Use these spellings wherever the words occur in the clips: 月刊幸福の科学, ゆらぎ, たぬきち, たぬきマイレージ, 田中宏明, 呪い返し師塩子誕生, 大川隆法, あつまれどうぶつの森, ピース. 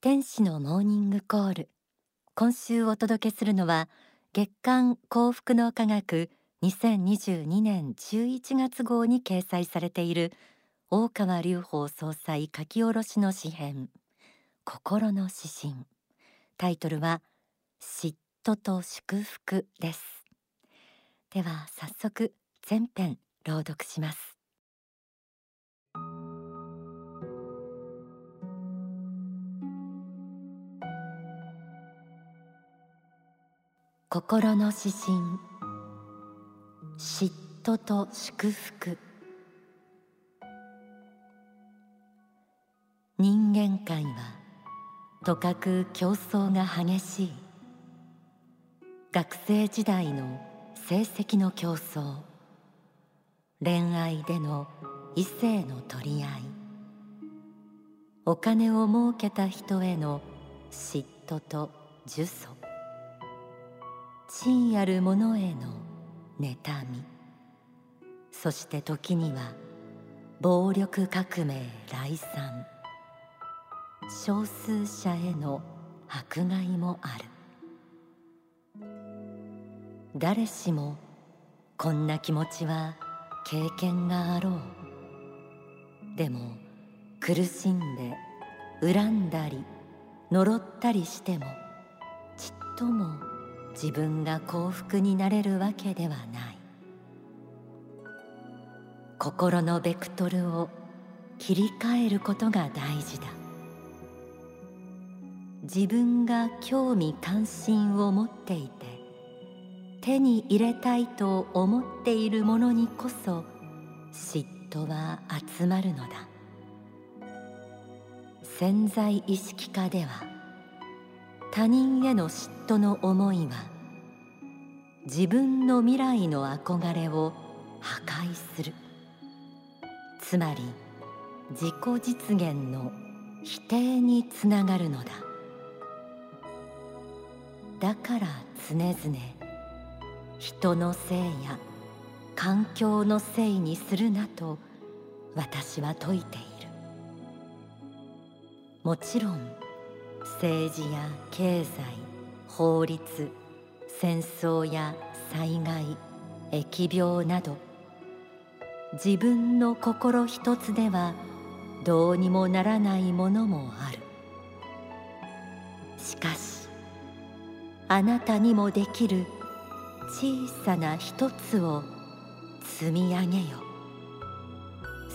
天使のモーニングコール。今週お届けするのは月刊幸福の科学2022年11月号に掲載されている大川隆法総裁書き下ろしの詩編、心の指針。タイトルは嫉妬と祝福です。では早速全編朗読します。心の指針、嫉妬と祝福。人間界はとかく競争が激しい。学生時代の成績の競争、恋愛での異性の取り合い、お金を儲けた人への嫉妬と呪詛、地位ある者への妬み、そして時には暴力革命礼賛、少数者への迫害もある。誰しもこんな気持ちは経験があろう。でも苦しんで恨んだり呪ったりしてもちっとも自分が幸福になれるわけではない。心のベクトルを切り替えることが大事だ。自分が興味関心を持っていて手に入れたいと思っているものにこそ嫉妬は集まるのだ。潜在意識下では他人への嫉妬の思いは自分の未来の憧れを破壊する。つまり自己実現の否定につながるのだ。だから常々人のせいや環境のせいにするなと私は説いている。もちろん政治や経済、法律、戦争や災害、疫病など自分の心一つではどうにもならないものもある。しかしあなたにもできる小さな一つを積み上げよ。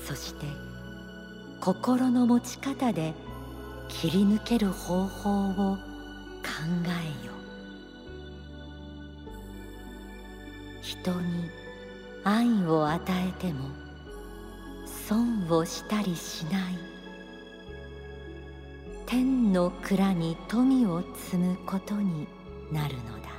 そして心の持ち方で切り抜ける方法を考えよ。人に愛を与えても損をしたりしない。天の蔵に富を積むことになるのだ。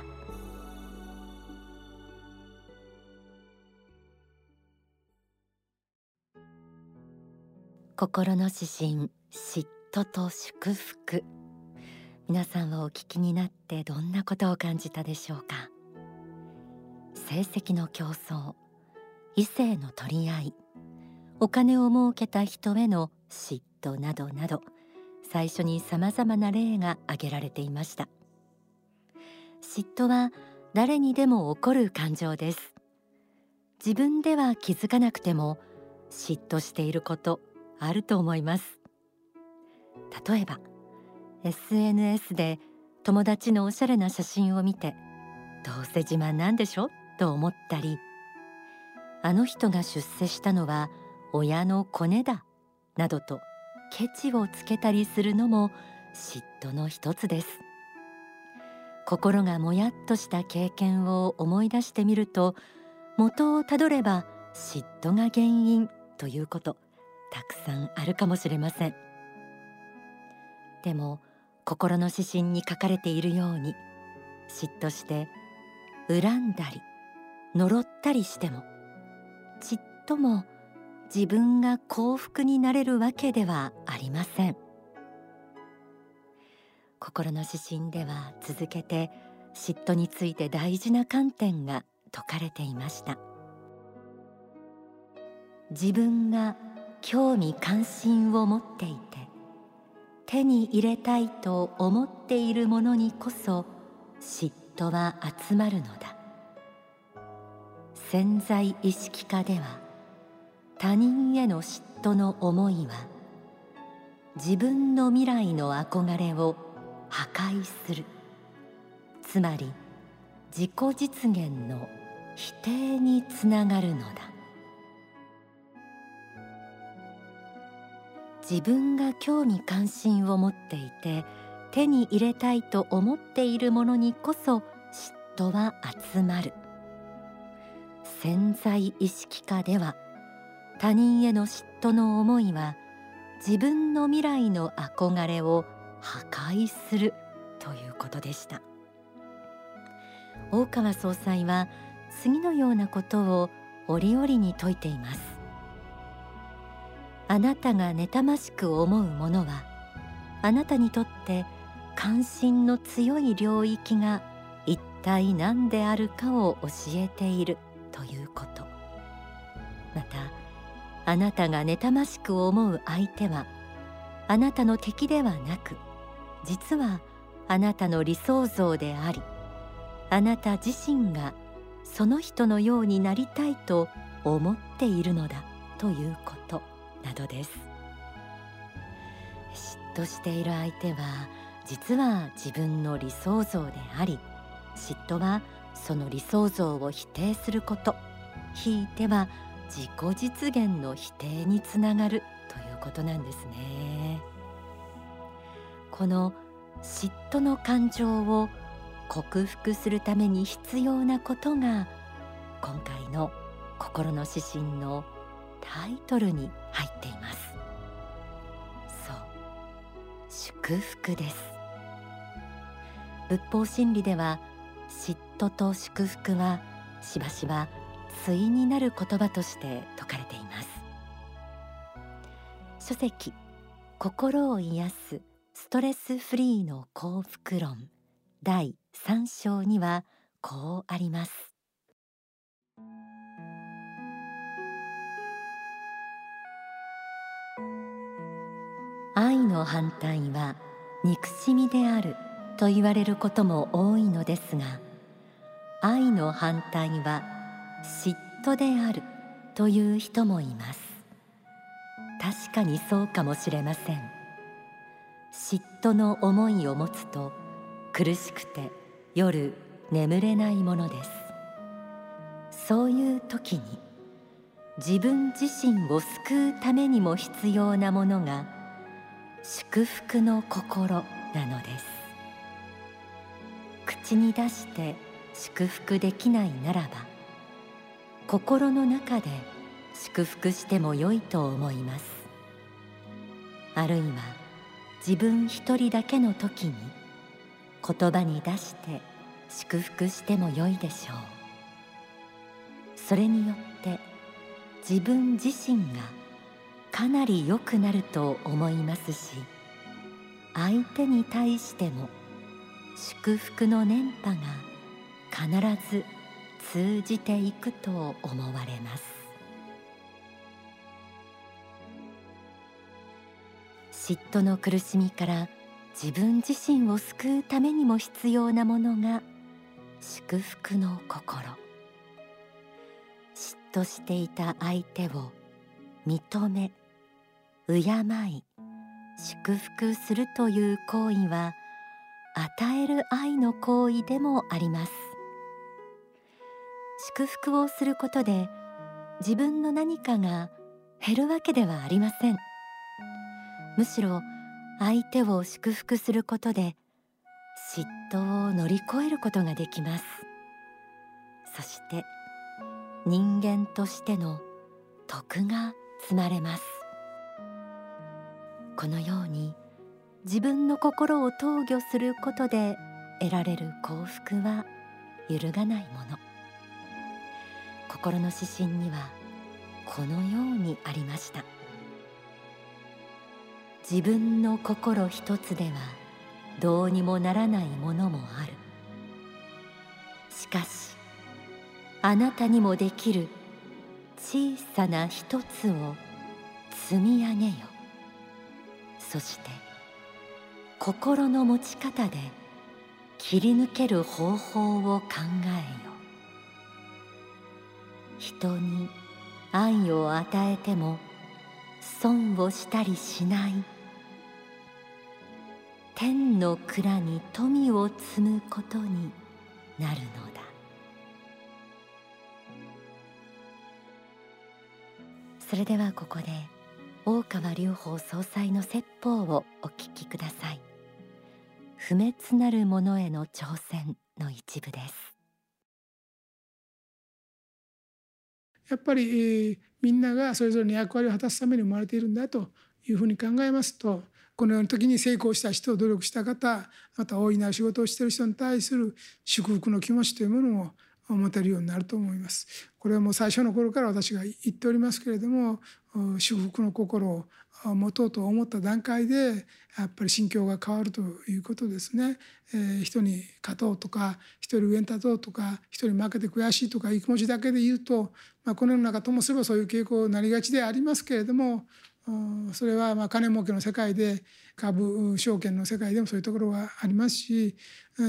心の指針、嫉妬と祝福。皆さんはお聞きになってどんなことを感じたでしょうか。成績の競争、異性の取り合い、お金を儲けた人への嫉妬などなど、最初に様々な例が挙げられていました。嫉妬は誰にでも起こる感情です。自分では気づかなくても嫉妬していることあると思います。例えば SNS で友達のおしゃれな写真を見て、どうせ自慢なんでしょと思ったり、あの人が出世したのは親のコネだなどとケチをつけたりするのも嫉妬の一つです。心がもやっとした経験を思い出してみると、元をたどれば嫉妬が原因ということたくさんあるかもしれません。でも心の指針に書かれているように、嫉妬して恨んだり呪ったりしてもちっとも自分が幸福になれるわけではありません。心の指針では続けて嫉妬について大事な観点が説かれていました。自分が興味関心を持っていて手に入れたいと思っているものにこそ嫉妬は集まるのだ。潜在意識下では、他人への嫉妬の思いは自分の未来の憧れを破壊する、つまり自己実現の否定につながるのだ。自分が興味関心を持っていて手に入れたいと思っているものにこそ嫉妬は集まる。潜在意識下では、他人への嫉妬の思いは自分の未来の憧れを破壊するということでした。大川総裁は次のようなことを折々に説いています。あなたが妬ましく思うものは、あなたにとって関心の強い領域が一体何であるかを教えているということ。また、あなたが妬ましく思う相手は、あなたの敵ではなく、実はあなたの理想像であり、あなた自身がその人のようになりたいと思っているのだということなどです。嫉妬している相手は実は自分の理想像であり、嫉妬はその理想像を否定すること、ひいては自己実現の否定につながるということなんですね。この嫉妬の感情を克服するために必要なことが、今回の心の指針のタイトルに入っています。そう、祝福です。仏法真理では、嫉妬と祝福はしばしば対になる言葉として説かれています。書籍「心を癒すストレスフリーの幸福論」第3章にはこうあります。愛の反対は憎しみであると言われることも多いのですが、愛の反対は嫉妬であるという人もいます。確かにそうかもしれません。嫉妬の思いを持つと苦しくて夜眠れないものです。そういう時に自分自身を救うためにも必要なものが祝福の心なのです。口に出して祝福できないならば、心の中で祝福しても良いと思います。あるいは自分一人だけの時に言葉に出して祝福しても良いでしょう。それによって自分自身がかなり良くなると思いますし、相手に対しても祝福の念波が必ず通じていくと思われます。嫉妬の苦しみから自分自身を救うためにも必要なものが祝福の心。嫉妬していた相手を認め、敬い、祝福するという行為は、与える愛の行為でもあります。祝福をすることで自分の何かが減るわけではありません。むしろ相手を祝福することで嫉妬を乗り越えることができます。そして人間としての徳が積まれます。このように自分の心を投御することで得られる幸福は揺るがないもの。心の指針にはこのようにありました。自分の心一つではどうにもならないものもある。しかし、あなたにもできる小さな一つを積み上げよ。そして心の持ち方で切り抜ける方法を考えよ。人に愛を与えても損をしたりしない。天の蔵に富を積むことになるのだ。それではここで大川隆法総裁の説法をお聞きください。不滅なるものへの挑戦の一部です。やっぱり、みんながそれぞれの役割を果たすために生まれているんだというふうに考えますと、このような時に成功した人、努力した方、また大いなる仕事をしている人に対する祝福の気持ちというものを持てるようになると思います。これはもう最初の頃から私が言っておりますけれども、祝福の心を持とうと思った段階でやっぱり心境が変わるということですね。人に勝とうとか、人より上に立とうとか、人に負けて悔しいとかいう気持ちだけで言うと、この世の中ともすればそういう傾向になりがちでありますけれども、それは金儲けの世界で、株証券の世界でもそういうところがありますし、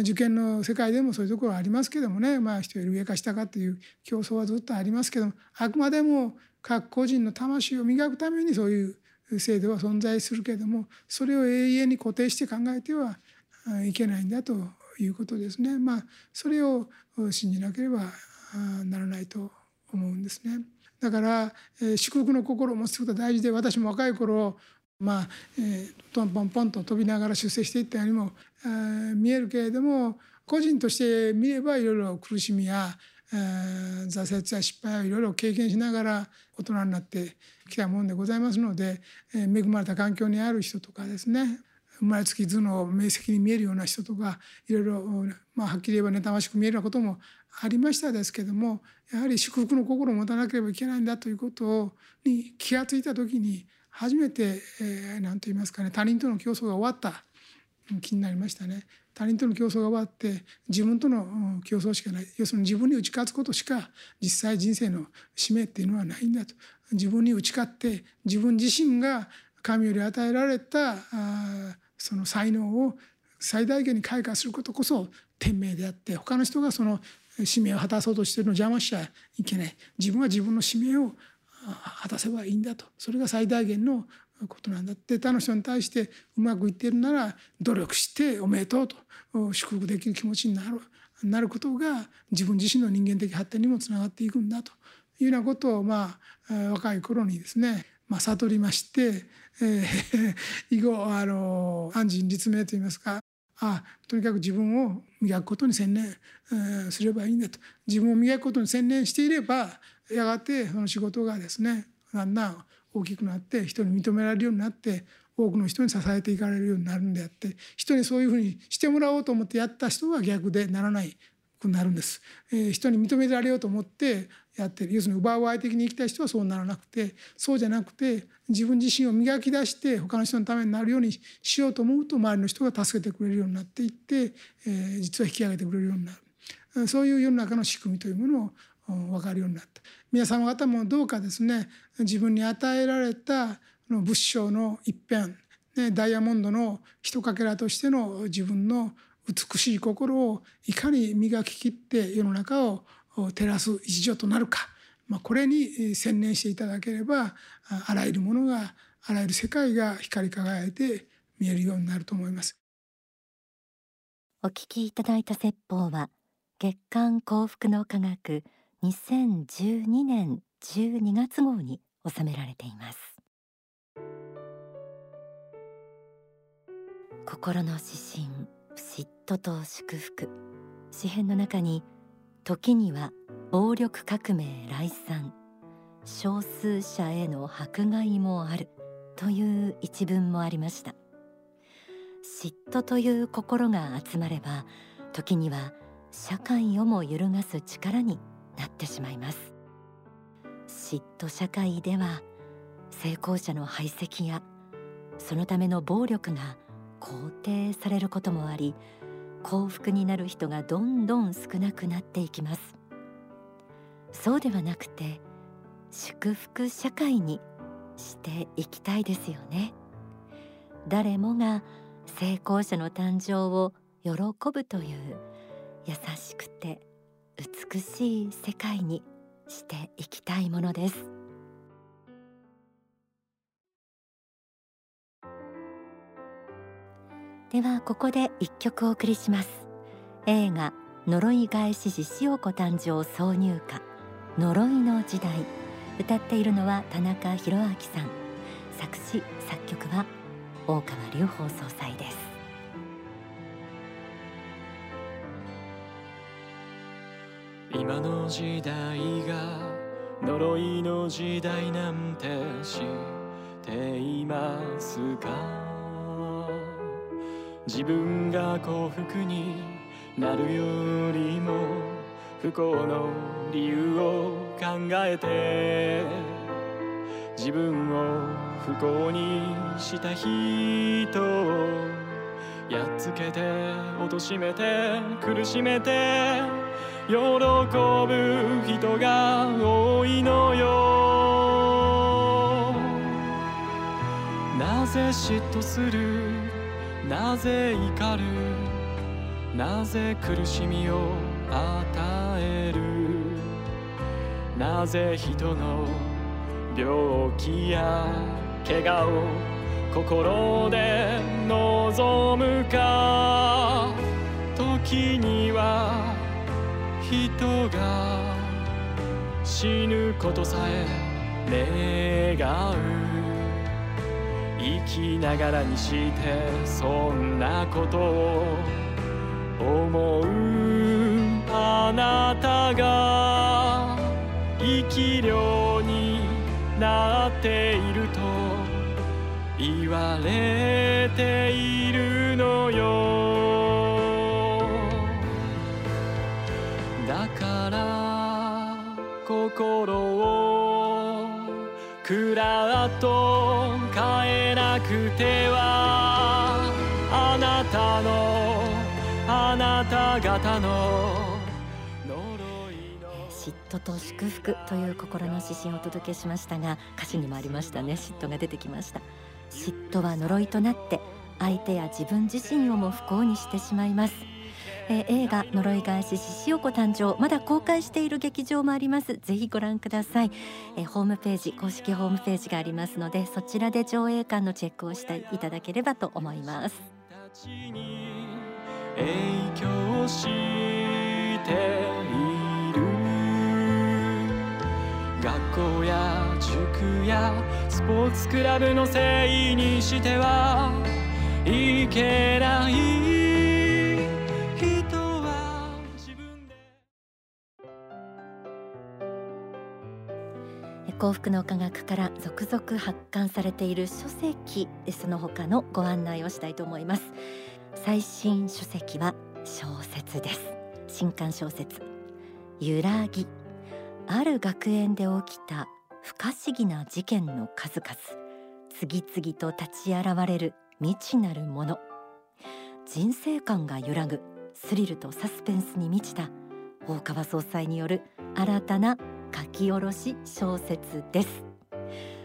受験の世界でもそういうところはありますけどもね、人より上か下かという競争はずっとありますけども、あくまでも各個人の魂を磨くためにそういう制度は存在するけれども、それを永遠に固定して考えてはいけないんだということですね。それを信じなければならないと思うんですね。だから、祝福の心を持つことは大事で、私も若い頃トンポンポンと飛びながら出世していったようにも見えるけれども、個人として見ればいろいろ苦しみや挫折や失敗をいろいろ経験しながら大人になってきたもんでございますので、恵まれた環境にある人とかですね、生まれつき頭脳明晰に見えるような人とか、いろいろはっきり言えば妬ましく見えるようなこともありましたですけども、やはり祝福の心を持たなければいけないんだということに気がついた時に初めて、何と言いますかね、他人との競争が終わった気になりましたね。他人との競争が終わって自分との競争しかない、要するに自分に打ち勝つことしか実際人生の使命っていうのはないんだと。自分に打ち勝って自分自身が神より与えられたその才能を最大限に開花することこそ天命であって、他の人がその使命を果たそうとしているのを邪魔しちゃいけない。自分は自分の使命を果たせばいいんだと、それが最大限のことなんだって。他の人に対してうまくいっているなら努力しておめでとうと祝福できる気持ちになることが自分自身の人間的発展にもつながっていくんだというようなことを若い頃にですね悟りまして、以後安心立命といいますか、とにかく自分を磨くことに専念すればいいんだと。自分を磨くことに専念していれば、やがてその仕事がですね、だんだん大きくなって人に認められるようになって、多くの人に支えていかれるようになるんであって、人にそういうふうにしてもらおうと思ってやった人は逆でならないくなるんです。人に認められようと思ってやってる、要するに奪う相手的に生きた人はそうならなくて、そうじゃなくて自分自身を磨き出して他の人のためになるようにしようと思うと、周りの人が助けてくれるようになっていって、実は引き上げてくれるようになる、そういう世の中の仕組みというものを分かるようになった。皆様方もどうかですね、自分に与えられた仏性の一辺、ダイヤモンドのひとかけらとしての自分の美しい心をいかに磨き切って世の中を照らす一助となるか、これに専念していただければ、あらゆるものが、あらゆる世界が光り輝いて見えるようになると思います。お聞きいただいた説法は月刊幸福の科学2012年12月号に収められています。心の指針、嫉妬と祝福。詩編の中に、時には暴力革命礼賛、少数者への迫害もあるという一文もありました。嫉妬という心が集まれば、時には社会をも揺るがす力になってしまいます。嫉妬社会では成功者の排斥やそのための暴力が肯定されることもあり、幸福になる人がどんどん少なくなっていきます。そうではなくて祝福社会にしていきたいですよね。誰もが成功者の誕生を喜ぶという優しくて美しい世界にしていきたいものです。ではここで一曲お送りします。映画呪い返し師塩子誕生挿入歌呪いの時代、歌っているのは田中宏明さん、作詞作曲は大川隆法総裁です。今の時代が呪いの時代なんて知っていますか。自分が幸福になるよりも不幸の理由を考えて自分を不幸にした人をやっつけて貶めて苦しめて喜ぶ人が多いのよ。なぜ嫉妬する、なぜ怒る、なぜ苦しみを与える、なぜ人の病気や怪我を心で望むか。時には人が死ぬことさえ願う。生きながらにしてそんなことを思うあなたが生き量になっていると言われているのよ。だから心をくらっと変えなくては、あなた方の嫉妬と祝福という心の指針をお届けしましたが、歌詞にもありましたね、嫉妬が出てきました。嫉妬は呪いとなって相手や自分自身をも不幸にしてしまいます。映画呪い返し師塩子誕生、まだ公開している劇場もあります。ぜひご覧ください。ホームページ、公式ホームページがありますので、そちらで上映館のチェックをしていただければと思います。影響して学校や塾やスポーツクラブのせいにしてはいけない。人は自分で幸福の科学から続々発刊されている書籍、その他のご案内をしたいと思います。最新書籍は小説です。新刊小説ゆらぎ、ある学園で起きた不可思議な事件の数々、次々と立ち現れる未知なるもの、人生観が揺らぐスリルとサスペンスに満ちた大川総裁による新たな書き下ろし小説です。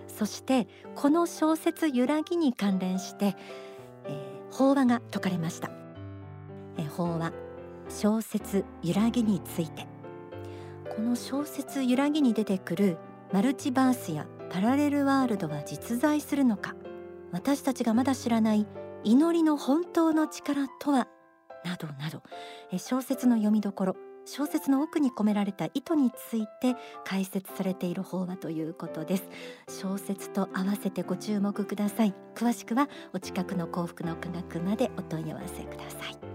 そしてこの小説ゆらぎに関連して、法話が解かれました。法話小説ゆらぎについて、この小説ゆらぎに出てくるマルチバースやパラレルワールドは実在するのか、私たちがまだ知らない祈りの本当の力とは、などなど、小説の読みどころ、小説の奥に込められた意図について解説されている法話ということです。小説と合わせてご注目ください。詳しくはお近くの幸福の科学までお問い合わせください。